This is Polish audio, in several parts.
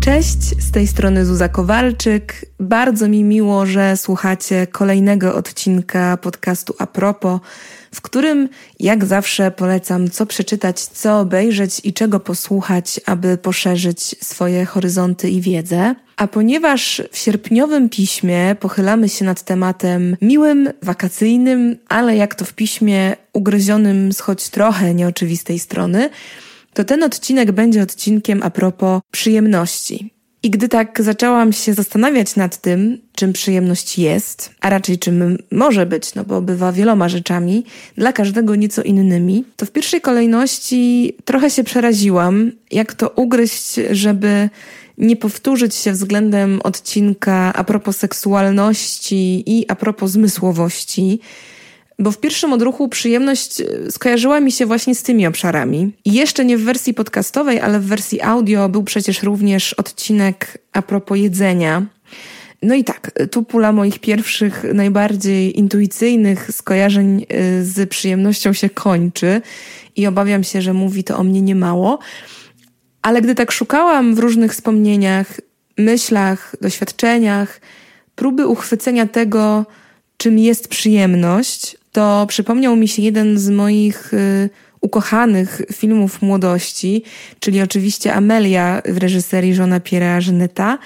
Cześć, z tej strony Zuza Kowalczyk. Bardzo mi miło, że słuchacie kolejnego odcinka podcastu A Propos, w którym jak zawsze polecam co przeczytać, co obejrzeć i czego posłuchać, aby poszerzyć swoje horyzonty i wiedzę. A ponieważ w sierpniowym piśmie pochylamy się nad tematem miłym, wakacyjnym, ale jak to w piśmie ugryzionym z choć trochę nieoczywistej strony, to ten odcinek będzie odcinkiem a propos przyjemności. I gdy tak zaczęłam się zastanawiać nad tym, czym przyjemność jest, a raczej czym może być, no bo bywa wieloma rzeczami, dla każdego nieco innymi, to w pierwszej kolejności trochę się przeraziłam, jak to ugryźć, żeby nie powtórzyć się względem odcinka a propos seksualności i a propos zmysłowości, bo w pierwszym odruchu przyjemność skojarzyła mi się właśnie z tymi obszarami. I jeszcze nie w wersji podcastowej, ale w wersji audio był przecież również odcinek a propos jedzenia. No i tak, tu pula moich pierwszych, najbardziej intuicyjnych skojarzeń z przyjemnością się kończy i obawiam się, że mówi to o mnie niemało. Ale gdy tak szukałam w różnych wspomnieniach, myślach, doświadczeniach, próby uchwycenia tego, czym jest przyjemność, to przypomniał mi się jeden z moich ukochanych filmów młodości, czyli oczywiście Amelia w reżyserii Jean-Pierre'a Jeuneta,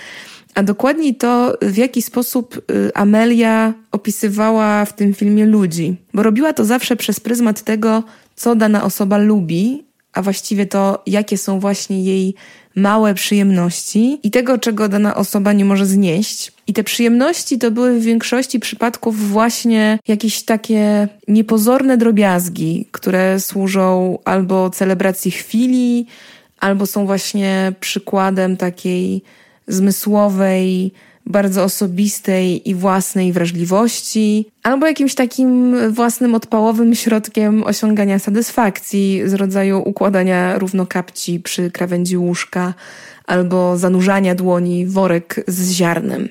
a dokładniej to, w jaki sposób Amelia opisywała w tym filmie ludzi. Bo robiła to zawsze przez pryzmat tego, co dana osoba lubi, a właściwie to, jakie są właśnie jej małe przyjemności i tego, czego dana osoba nie może znieść. I te przyjemności to były w większości przypadków właśnie jakieś takie niepozorne drobiazgi, które służą albo celebracji chwili, albo są właśnie przykładem takiej zmysłowej, bardzo osobistej i własnej wrażliwości, albo jakimś takim własnym odpałowym środkiem osiągania satysfakcji z rodzaju układania równokapci przy krawędzi łóżka albo zanurzania dłoni w worek z ziarnem.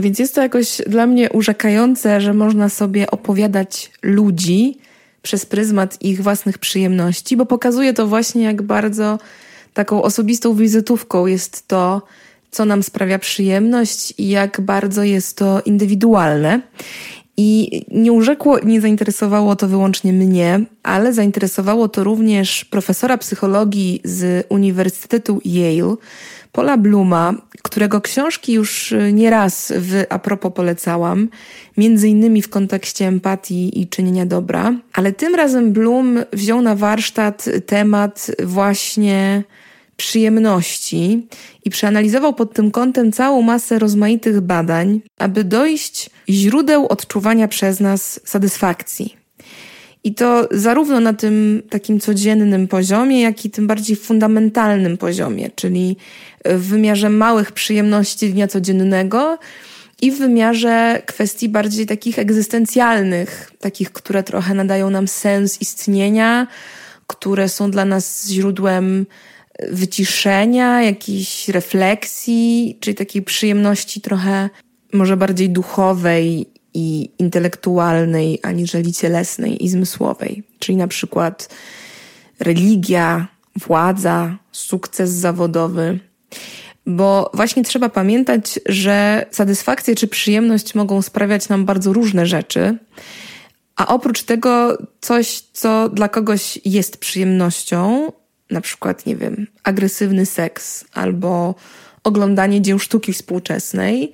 Więc jest to jakoś dla mnie urzekające, że można sobie opowiadać ludzi przez pryzmat ich własnych przyjemności, bo pokazuje to właśnie, jak bardzo taką osobistą wizytówką jest to, co nam sprawia przyjemność i jak bardzo jest to indywidualne. I nie zainteresowało to wyłącznie mnie, ale zainteresowało to również profesora psychologii z Uniwersytetu Yale, Paula Blooma, którego książki już nieraz a propos polecałam, między innymi w kontekście empatii i czynienia dobra. Ale tym razem Bloom wziął na warsztat temat właśnie przyjemności i przeanalizował pod tym kątem całą masę rozmaitych badań, aby dojść źródeł odczuwania przez nas satysfakcji. I to zarówno na tym takim codziennym poziomie, jak i tym bardziej fundamentalnym poziomie, czyli w wymiarze małych przyjemności dnia codziennego i w wymiarze kwestii bardziej takich egzystencjalnych, takich, które trochę nadają nam sens istnienia, które są dla nas źródłem wyciszenia, jakiejś refleksji, czyli takiej przyjemności trochę może bardziej duchowej i intelektualnej, aniżeli cielesnej i zmysłowej. Czyli na przykład religia, władza, sukces zawodowy. Bo właśnie trzeba pamiętać, że satysfakcję czy przyjemność mogą sprawiać nam bardzo różne rzeczy, a oprócz tego coś, co dla kogoś jest przyjemnością, na przykład, nie wiem, agresywny seks albo oglądanie dzieł sztuki współczesnej,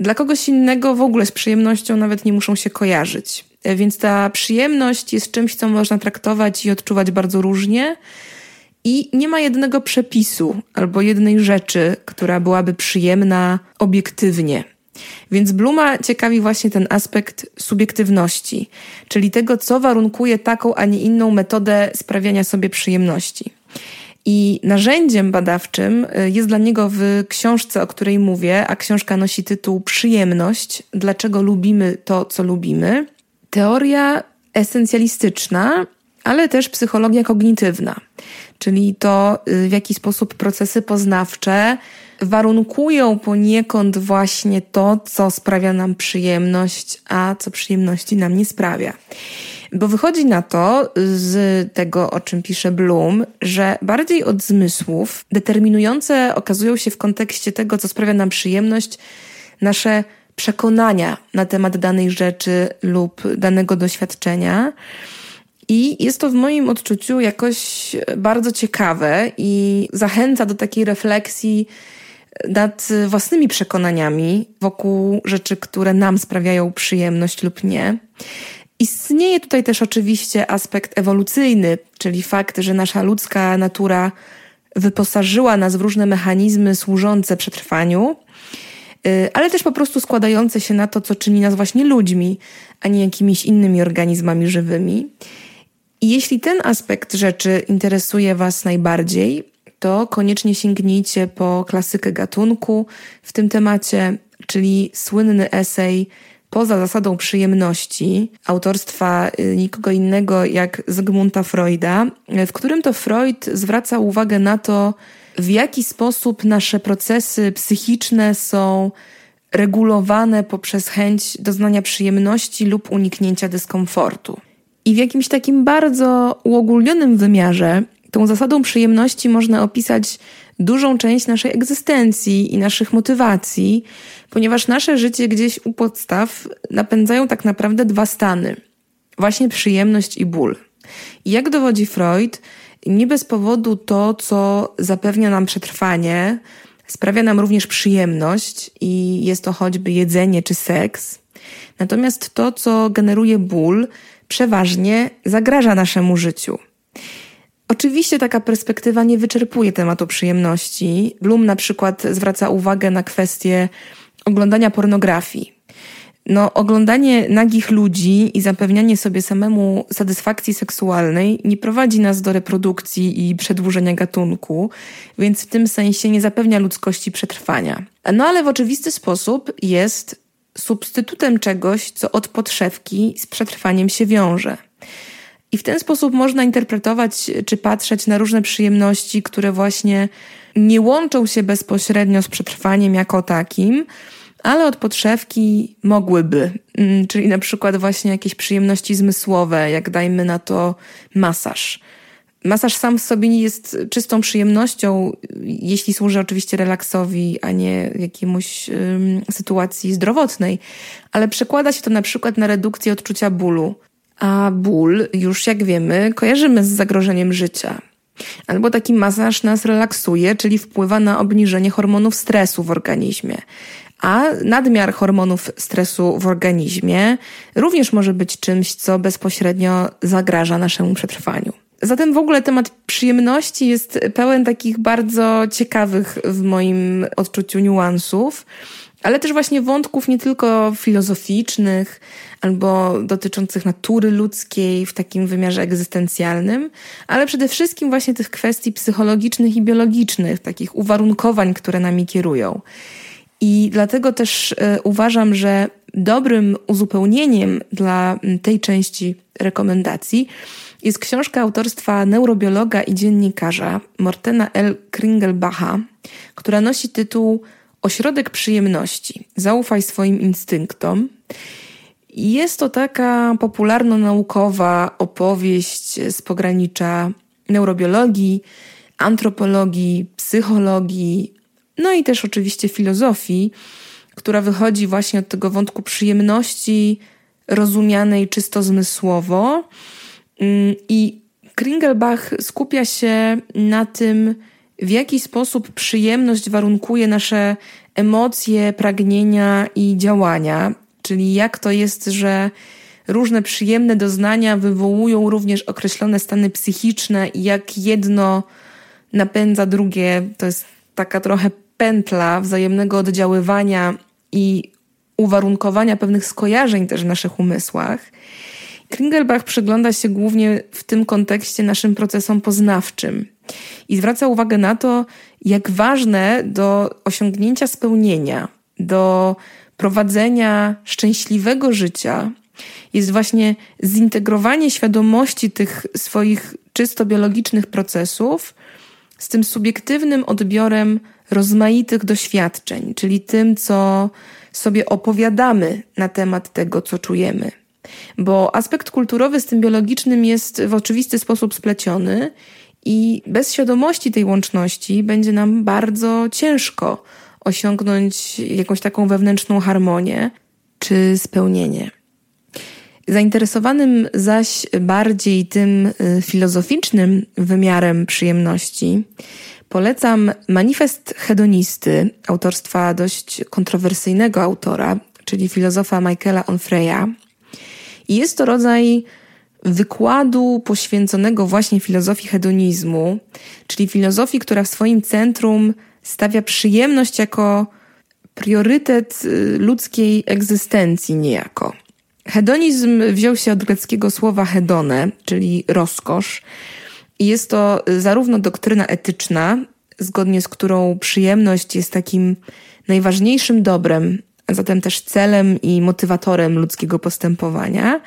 dla kogoś innego w ogóle z przyjemnością nawet nie muszą się kojarzyć. Więc ta przyjemność jest czymś, co można traktować i odczuwać bardzo różnie i nie ma jednego przepisu albo jednej rzeczy, która byłaby przyjemna obiektywnie. Więc Blooma ciekawi właśnie ten aspekt subiektywności, czyli tego, co warunkuje taką, a nie inną metodę sprawiania sobie przyjemności. I narzędziem badawczym jest dla niego w książce, o której mówię, a książka nosi tytuł Przyjemność. Dlaczego lubimy to, co lubimy? Teoria esencjalistyczna, ale też psychologia kognitywna, czyli to, w jaki sposób procesy poznawcze warunkują poniekąd właśnie to, co sprawia nam przyjemność, a co przyjemności nam nie sprawia. Bo wychodzi na to z tego, o czym pisze Bloom, że bardziej od zmysłów determinujące okazują się w kontekście tego, co sprawia nam przyjemność, nasze przekonania na temat danej rzeczy lub danego doświadczenia. I jest to w moim odczuciu jakoś bardzo ciekawe i zachęca do takiej refleksji nad własnymi przekonaniami wokół rzeczy, które nam sprawiają przyjemność lub nie. Istnieje tutaj też oczywiście aspekt ewolucyjny, czyli fakt, że nasza ludzka natura wyposażyła nas w różne mechanizmy służące przetrwaniu, ale też po prostu składające się na to, co czyni nas właśnie ludźmi, a nie jakimiś innymi organizmami żywymi. I jeśli ten aspekt rzeczy interesuje Was najbardziej, to koniecznie sięgnijcie po klasykę gatunku w tym temacie, czyli słynny esej Poza zasadą przyjemności autorstwa nikogo innego jak Zygmunta Freuda, w którym to Freud zwraca uwagę na to, w jaki sposób nasze procesy psychiczne są regulowane poprzez chęć doznania przyjemności lub uniknięcia dyskomfortu. I w jakimś takim bardzo uogólnionym wymiarze tą zasadą przyjemności można opisać dużą część naszej egzystencji i naszych motywacji, ponieważ nasze życie gdzieś u podstaw napędzają tak naprawdę dwa stany. Właśnie przyjemność i ból. I jak dowodzi Freud, nie bez powodu to, co zapewnia nam przetrwanie, sprawia nam również przyjemność i jest to choćby jedzenie czy seks. Natomiast to, co generuje ból, przeważnie zagraża naszemu życiu. Oczywiście taka perspektywa nie wyczerpuje tematu przyjemności. Bloom na przykład zwraca uwagę na kwestię oglądania pornografii. Oglądanie nagich ludzi i zapewnianie sobie samemu satysfakcji seksualnej nie prowadzi nas do reprodukcji i przedłużenia gatunku, więc w tym sensie nie zapewnia ludzkości przetrwania. Ale w oczywisty sposób jest substytutem czegoś, co od podszewki z przetrwaniem się wiąże. I w ten sposób można interpretować czy patrzeć na różne przyjemności, które właśnie nie łączą się bezpośrednio z przetrwaniem jako takim, ale od podszewki mogłyby. Czyli na przykład właśnie jakieś przyjemności zmysłowe, jak dajmy na to masaż. Masaż sam w sobie nie jest czystą przyjemnością, jeśli służy oczywiście relaksowi, a nie jakiemuś sytuacji zdrowotnej, ale przekłada się to na przykład na redukcję odczucia bólu. A ból już, jak wiemy, kojarzymy z zagrożeniem życia. Albo taki masaż nas relaksuje, czyli wpływa na obniżenie hormonów stresu w organizmie. A nadmiar hormonów stresu w organizmie również może być czymś, co bezpośrednio zagraża naszemu przetrwaniu. Zatem w ogóle temat przyjemności jest pełen takich bardzo ciekawych w moim odczuciu niuansów, ale też właśnie wątków nie tylko filozoficznych albo dotyczących natury ludzkiej w takim wymiarze egzystencjalnym, ale przede wszystkim właśnie tych kwestii psychologicznych i biologicznych, takich uwarunkowań, które nami kierują. I dlatego też uważam, że dobrym uzupełnieniem dla tej części rekomendacji jest książka autorstwa neurobiologa i dziennikarza Mortena L. Kringelbacha, która nosi tytuł Ośrodek przyjemności. Zaufaj swoim instynktom. Jest to taka popularno-naukowa opowieść z pogranicza neurobiologii, antropologii, psychologii, i też oczywiście filozofii, która wychodzi właśnie od tego wątku przyjemności rozumianej czysto zmysłowo. I Kringelbach skupia się na tym, w jaki sposób przyjemność warunkuje nasze emocje, pragnienia i działania, czyli jak to jest, że różne przyjemne doznania wywołują również określone stany psychiczne i jak jedno napędza drugie. To jest taka trochę pętla wzajemnego oddziaływania i uwarunkowania pewnych skojarzeń też w naszych umysłach. Kringelbach przygląda się głównie w tym kontekście naszym procesom poznawczym i zwraca uwagę na to, jak ważne do osiągnięcia spełnienia, do prowadzenia szczęśliwego życia jest właśnie zintegrowanie świadomości tych swoich czysto biologicznych procesów z tym subiektywnym odbiorem rozmaitych doświadczeń, czyli tym, co sobie opowiadamy na temat tego, co czujemy. Bo aspekt kulturowy z tym biologicznym jest w oczywisty sposób spleciony i bez świadomości tej łączności będzie nam bardzo ciężko osiągnąć jakąś taką wewnętrzną harmonię czy spełnienie. Zainteresowanym zaś bardziej tym filozoficznym wymiarem przyjemności polecam Manifest Hedonisty autorstwa dość kontrowersyjnego autora, czyli filozofa Michaela Onfraya. I jest to rodzaj wykładu poświęconego właśnie filozofii hedonizmu, czyli filozofii, która w swoim centrum stawia przyjemność jako priorytet ludzkiej egzystencji niejako. Hedonizm wziął się od greckiego słowa hedone, czyli rozkosz. I jest to zarówno doktryna etyczna, zgodnie z którą przyjemność jest takim najważniejszym dobrem, a zatem też celem i motywatorem ludzkiego postępowania,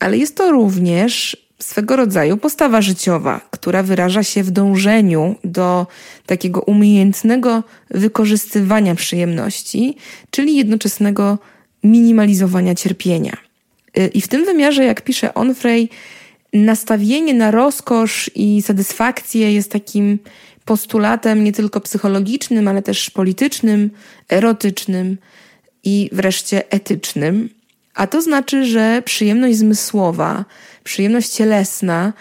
ale jest to również swego rodzaju postawa życiowa, która wyraża się w dążeniu do takiego umiejętnego wykorzystywania przyjemności, czyli jednoczesnego minimalizowania cierpienia. I w tym wymiarze, jak pisze Onfray, nastawienie na rozkosz i satysfakcję jest takim postulatem nie tylko psychologicznym, ale też politycznym, erotycznym i wreszcie etycznym. A to znaczy, że przyjemność zmysłowa, przyjemność cielesna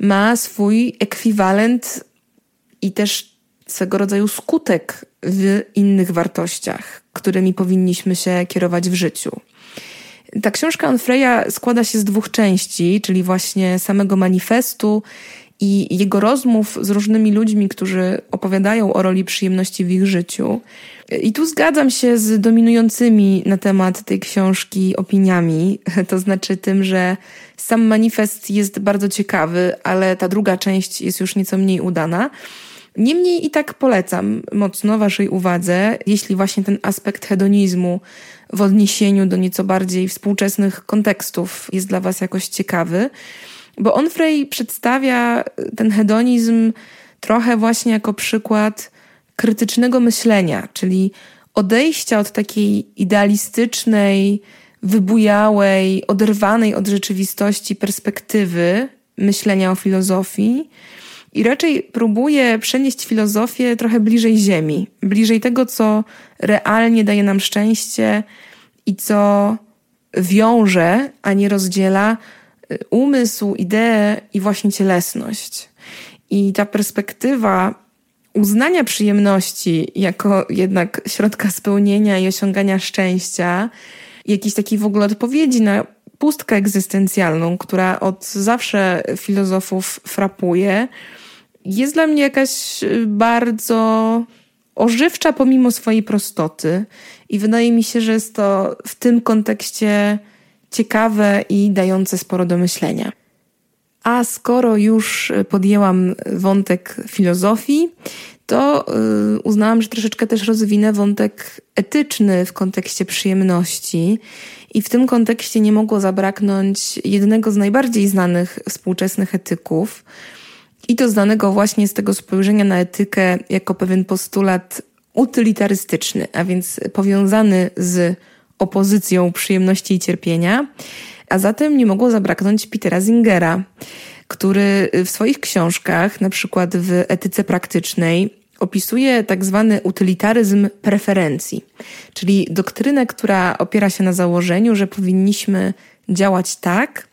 ma swój ekwiwalent i też swego rodzaju skutek w innych wartościach, którymi powinniśmy się kierować w życiu. Ta książka Onfraya składa się z dwóch części, czyli właśnie samego manifestu i jego rozmów z różnymi ludźmi, którzy opowiadają o roli przyjemności w ich życiu. I tu zgadzam się z dominującymi na temat tej książki opiniami, to znaczy tym, że sam manifest jest bardzo ciekawy, ale ta druga część jest już nieco mniej udana. Niemniej i tak polecam mocno waszej uwadze, jeśli właśnie ten aspekt hedonizmu w odniesieniu do nieco bardziej współczesnych kontekstów jest dla was jakoś ciekawy, bo Onfray przedstawia ten hedonizm trochę właśnie jako przykład krytycznego myślenia, czyli odejścia od takiej idealistycznej, wybujałej, oderwanej od rzeczywistości perspektywy myślenia o filozofii i raczej próbuje przenieść filozofię trochę bliżej ziemi, bliżej tego, co realnie daje nam szczęście i co wiąże, a nie rozdziela umysł, ideę i właśnie cielesność. I ta perspektywa uznania przyjemności jako jednak środka spełnienia i osiągania szczęścia, jakiejś takiej w ogóle odpowiedzi na pustkę egzystencjalną, która od zawsze filozofów frapuje, jest dla mnie jakaś bardzo ożywcza pomimo swojej prostoty i wydaje mi się, że jest to w tym kontekście ciekawe i dające sporo do myślenia. A skoro już podjęłam wątek filozofii, to uznałam, że troszeczkę też rozwinę wątek etyczny w kontekście przyjemności i w tym kontekście nie mogło zabraknąć jednego z najbardziej znanych współczesnych etyków i to znanego właśnie z tego spojrzenia na etykę jako pewien postulat utylitarystyczny, a więc powiązany z opozycją przyjemności i cierpienia, a zatem nie mogło zabraknąć Petera Singera, który w swoich książkach, na przykład w Etyce praktycznej, opisuje tak zwany utylitaryzm preferencji, czyli doktrynę, która opiera się na założeniu, że powinniśmy działać tak,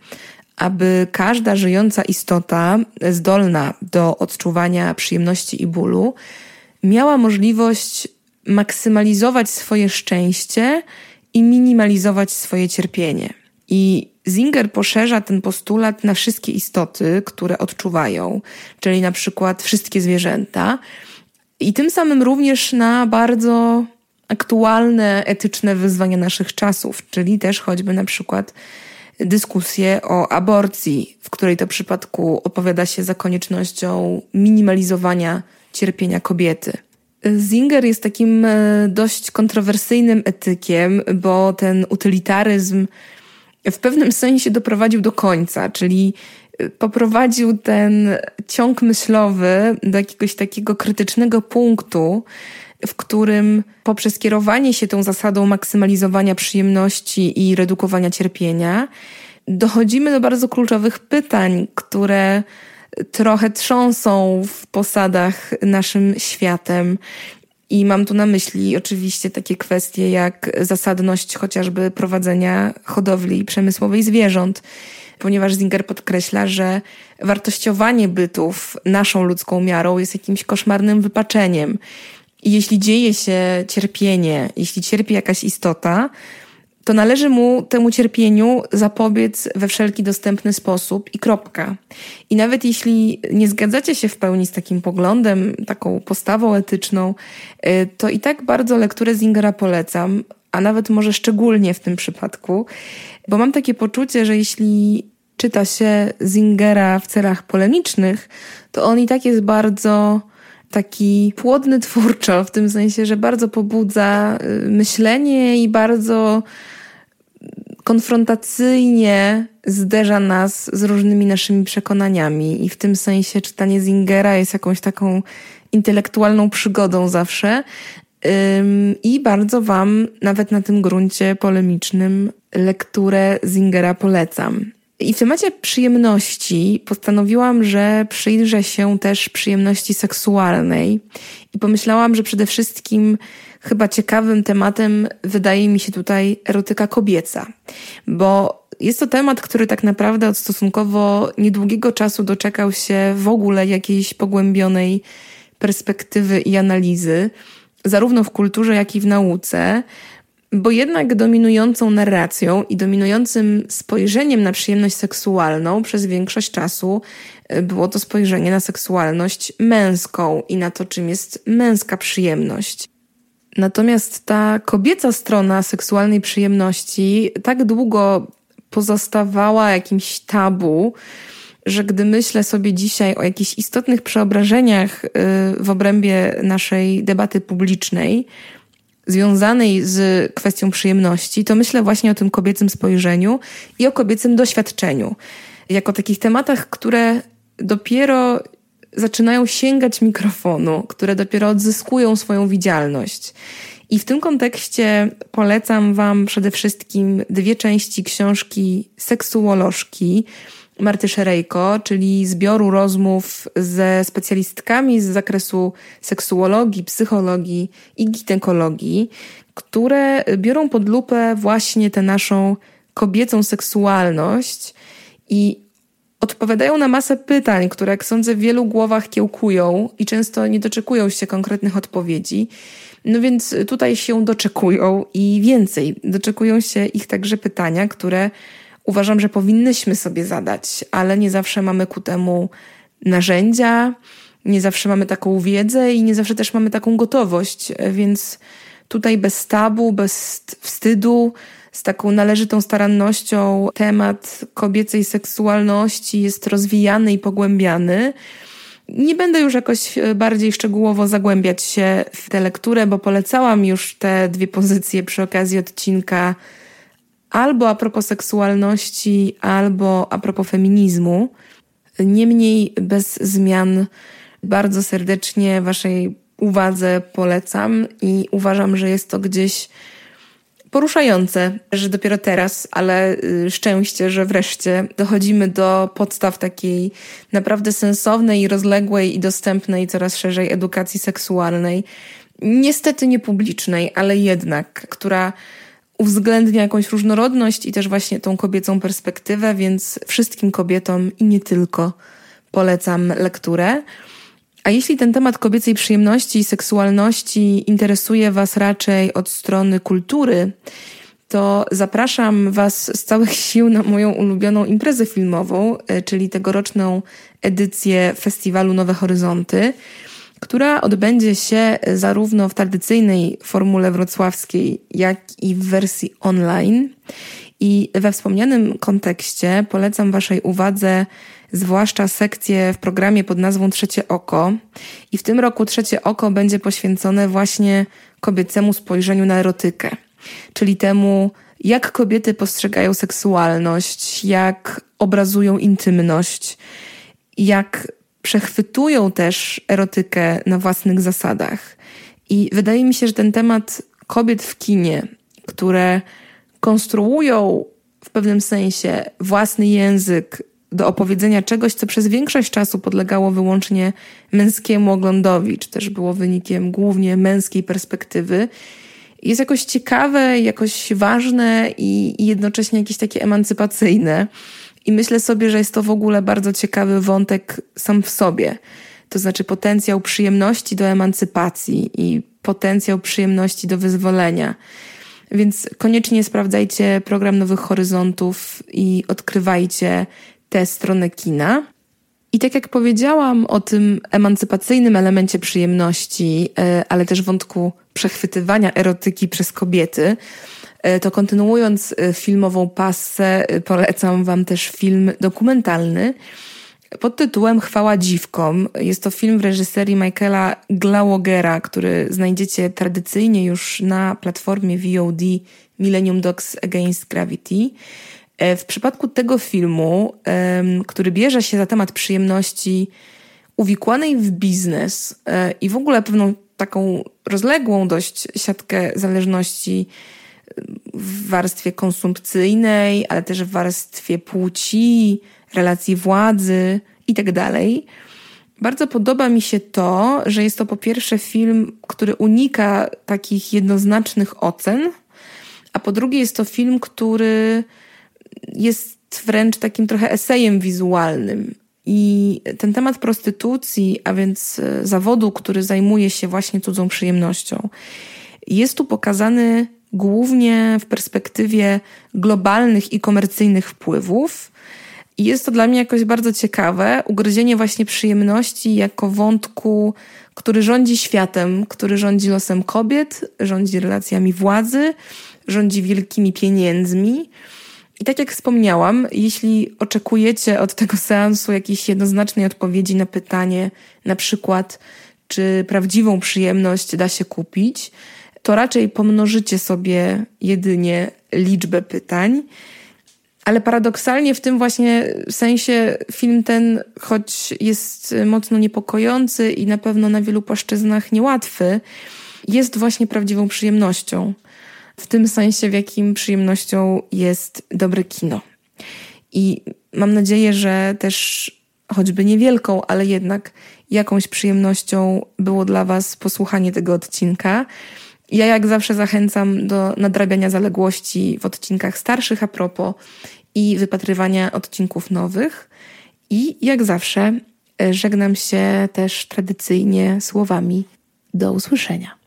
aby każda żyjąca istota zdolna do odczuwania przyjemności i bólu miała możliwość maksymalizować swoje szczęście i minimalizować swoje cierpienie. I Singer poszerza ten postulat na wszystkie istoty, które odczuwają, czyli na przykład wszystkie zwierzęta i tym samym również na bardzo aktualne etyczne wyzwania naszych czasów, czyli też choćby na przykład dyskusję o aborcji, w której to przypadku opowiada się za koniecznością minimalizowania cierpienia kobiety. Singer jest takim dość kontrowersyjnym etykiem, bo ten utylitaryzm w pewnym sensie doprowadził do końca, czyli poprowadził ten ciąg myślowy do jakiegoś takiego krytycznego punktu, w którym poprzez kierowanie się tą zasadą maksymalizowania przyjemności i redukowania cierpienia dochodzimy do bardzo kluczowych pytań, które trochę trząsą w posadach naszym światem. I mam tu na myśli oczywiście takie kwestie jak zasadność chociażby prowadzenia hodowli przemysłowej zwierząt, ponieważ Singer podkreśla, że wartościowanie bytów naszą ludzką miarą jest jakimś koszmarnym wypaczeniem. I jeśli dzieje się cierpienie, jeśli cierpi jakaś istota, to należy mu temu cierpieniu zapobiec we wszelki dostępny sposób i kropka. I nawet jeśli nie zgadzacie się w pełni z takim poglądem, taką postawą etyczną, to i tak bardzo lekturę Singera polecam, a nawet może szczególnie w tym przypadku, bo mam takie poczucie, że jeśli czyta się Singera w celach polemicznych, to on i tak jest bardzo taki płodny twórczo, w tym sensie, że bardzo pobudza myślenie i bardzo konfrontacyjnie zderza nas z różnymi naszymi przekonaniami. I w tym sensie czytanie Singera jest jakąś taką intelektualną przygodą zawsze. I bardzo wam, nawet na tym gruncie polemicznym, lekturę Singera polecam. I w temacie przyjemności postanowiłam, że przyjrzę się też przyjemności seksualnej i pomyślałam, że przede wszystkim chyba ciekawym tematem wydaje mi się tutaj erotyka kobieca, bo jest to temat, który tak naprawdę od stosunkowo niedługiego czasu doczekał się w ogóle jakiejś pogłębionej perspektywy i analizy, zarówno w kulturze, jak i w nauce, bo jednak dominującą narracją i dominującym spojrzeniem na przyjemność seksualną przez większość czasu było to spojrzenie na seksualność męską i na to, czym jest męska przyjemność. Natomiast ta kobieca strona seksualnej przyjemności tak długo pozostawała jakimś tabu, że gdy myślę sobie dzisiaj o jakichś istotnych przeobrażeniach w obrębie naszej debaty publicznej, związanej z kwestią przyjemności, to myślę właśnie o tym kobiecym spojrzeniu i o kobiecym doświadczeniu. Jako takich tematach, które dopiero zaczynają sięgać mikrofonu, które dopiero odzyskują swoją widzialność. I w tym kontekście polecam wam przede wszystkim dwie części książki seksuolożki Marty Szerejko, czyli zbioru rozmów ze specjalistkami z zakresu seksuologii, psychologii i ginekologii, które biorą pod lupę właśnie tę naszą kobiecą seksualność i odpowiadają na masę pytań, które, jak sądzę, w wielu głowach kiełkują i często nie doczekują się konkretnych odpowiedzi. No więc tutaj się doczekują i więcej. Doczekują się ich także pytania, które uważam, że powinnyśmy sobie zadać, ale nie zawsze mamy ku temu narzędzia, nie zawsze mamy taką wiedzę i nie zawsze też mamy taką gotowość, więc tutaj bez tabu, bez wstydu, z taką należytą starannością temat kobiecej seksualności jest rozwijany i pogłębiany. Nie będę już jakoś bardziej szczegółowo zagłębiać się w tę lekturę, bo polecałam już te dwie pozycje przy okazji odcinka albo a propos seksualności, albo a propos feminizmu. Niemniej bez zmian bardzo serdecznie waszej uwadze polecam i uważam, że jest to gdzieś poruszające, że dopiero teraz, ale szczęście, że wreszcie dochodzimy do podstaw takiej naprawdę sensownej, rozległej i dostępnej coraz szerzej edukacji seksualnej. Niestety niepublicznej, ale jednak, która uwzględnia jakąś różnorodność i też właśnie tą kobiecą perspektywę, więc wszystkim kobietom i nie tylko polecam lekturę. A jeśli ten temat kobiecej przyjemności i seksualności interesuje was raczej od strony kultury, to zapraszam was z całych sił na moją ulubioną imprezę filmową, czyli tegoroczną edycję festiwalu Nowe Horyzonty, która odbędzie się zarówno w tradycyjnej formule wrocławskiej, jak i w wersji online. I we wspomnianym kontekście polecam waszej uwadze zwłaszcza sekcję w programie pod nazwą Trzecie Oko. I w tym roku Trzecie Oko będzie poświęcone właśnie kobiecemu spojrzeniu na erotykę, czyli temu, jak kobiety postrzegają seksualność, jak obrazują intymność, jak przechwytują też erotykę na własnych zasadach I wydaje mi się, że ten temat kobiet w kinie, które konstruują w pewnym sensie własny język do opowiedzenia czegoś, co przez większość czasu podlegało wyłącznie męskiemu oglądowi, czy też było wynikiem głównie męskiej perspektywy, jest jakoś ciekawe, jakoś ważne i jednocześnie jakieś takie emancypacyjne. I myślę sobie, że jest to w ogóle bardzo ciekawy wątek sam w sobie. To znaczy potencjał przyjemności do emancypacji i potencjał przyjemności do wyzwolenia. Więc koniecznie sprawdzajcie program Nowych Horyzontów i odkrywajcie tę stronę kina. I tak jak powiedziałam o tym emancypacyjnym elemencie przyjemności, ale też wątku przechwytywania erotyki przez kobiety, to kontynuując filmową passę, polecam wam też film dokumentalny pod tytułem Chwała dziwkom. Jest to film w reżyserii Michaela Glawoggera, który znajdziecie tradycyjnie już na platformie VOD Millennium Docs Against Gravity. W przypadku tego filmu, który bierze się za temat przyjemności uwikłanej w biznes i w ogóle pewną taką rozległą dość siatkę zależności w warstwie konsumpcyjnej, ale też w warstwie płci, relacji władzy i tak dalej. Bardzo podoba mi się to, że jest to po pierwsze film, który unika takich jednoznacznych ocen, a po drugie jest to film, który jest wręcz takim trochę esejem wizualnym. I ten temat prostytucji, a więc zawodu, który zajmuje się właśnie cudzą przyjemnością, jest tu pokazany głównie w perspektywie globalnych i komercyjnych wpływów. I jest to dla mnie jakoś bardzo ciekawe, ugryzienie właśnie przyjemności jako wątku, który rządzi światem, który rządzi losem kobiet, rządzi relacjami władzy, rządzi wielkimi pieniędzmi. I tak jak wspomniałam, jeśli oczekujecie od tego seansu jakiejś jednoznacznej odpowiedzi na pytanie, na przykład, czy prawdziwą przyjemność da się kupić, to raczej pomnożycie sobie jedynie liczbę pytań. Ale paradoksalnie w tym właśnie sensie film ten, choć jest mocno niepokojący i na pewno na wielu płaszczyznach niełatwy, jest właśnie prawdziwą przyjemnością. W tym sensie, w jakim przyjemnością jest dobre kino. I mam nadzieję, że też choćby niewielką, ale jednak jakąś przyjemnością było dla was posłuchanie tego odcinka. Ja jak zawsze zachęcam do nadrabiania zaległości w odcinkach starszych a propos i wypatrywania odcinków nowych. I jak zawsze żegnam się też tradycyjnie słowami do usłyszenia.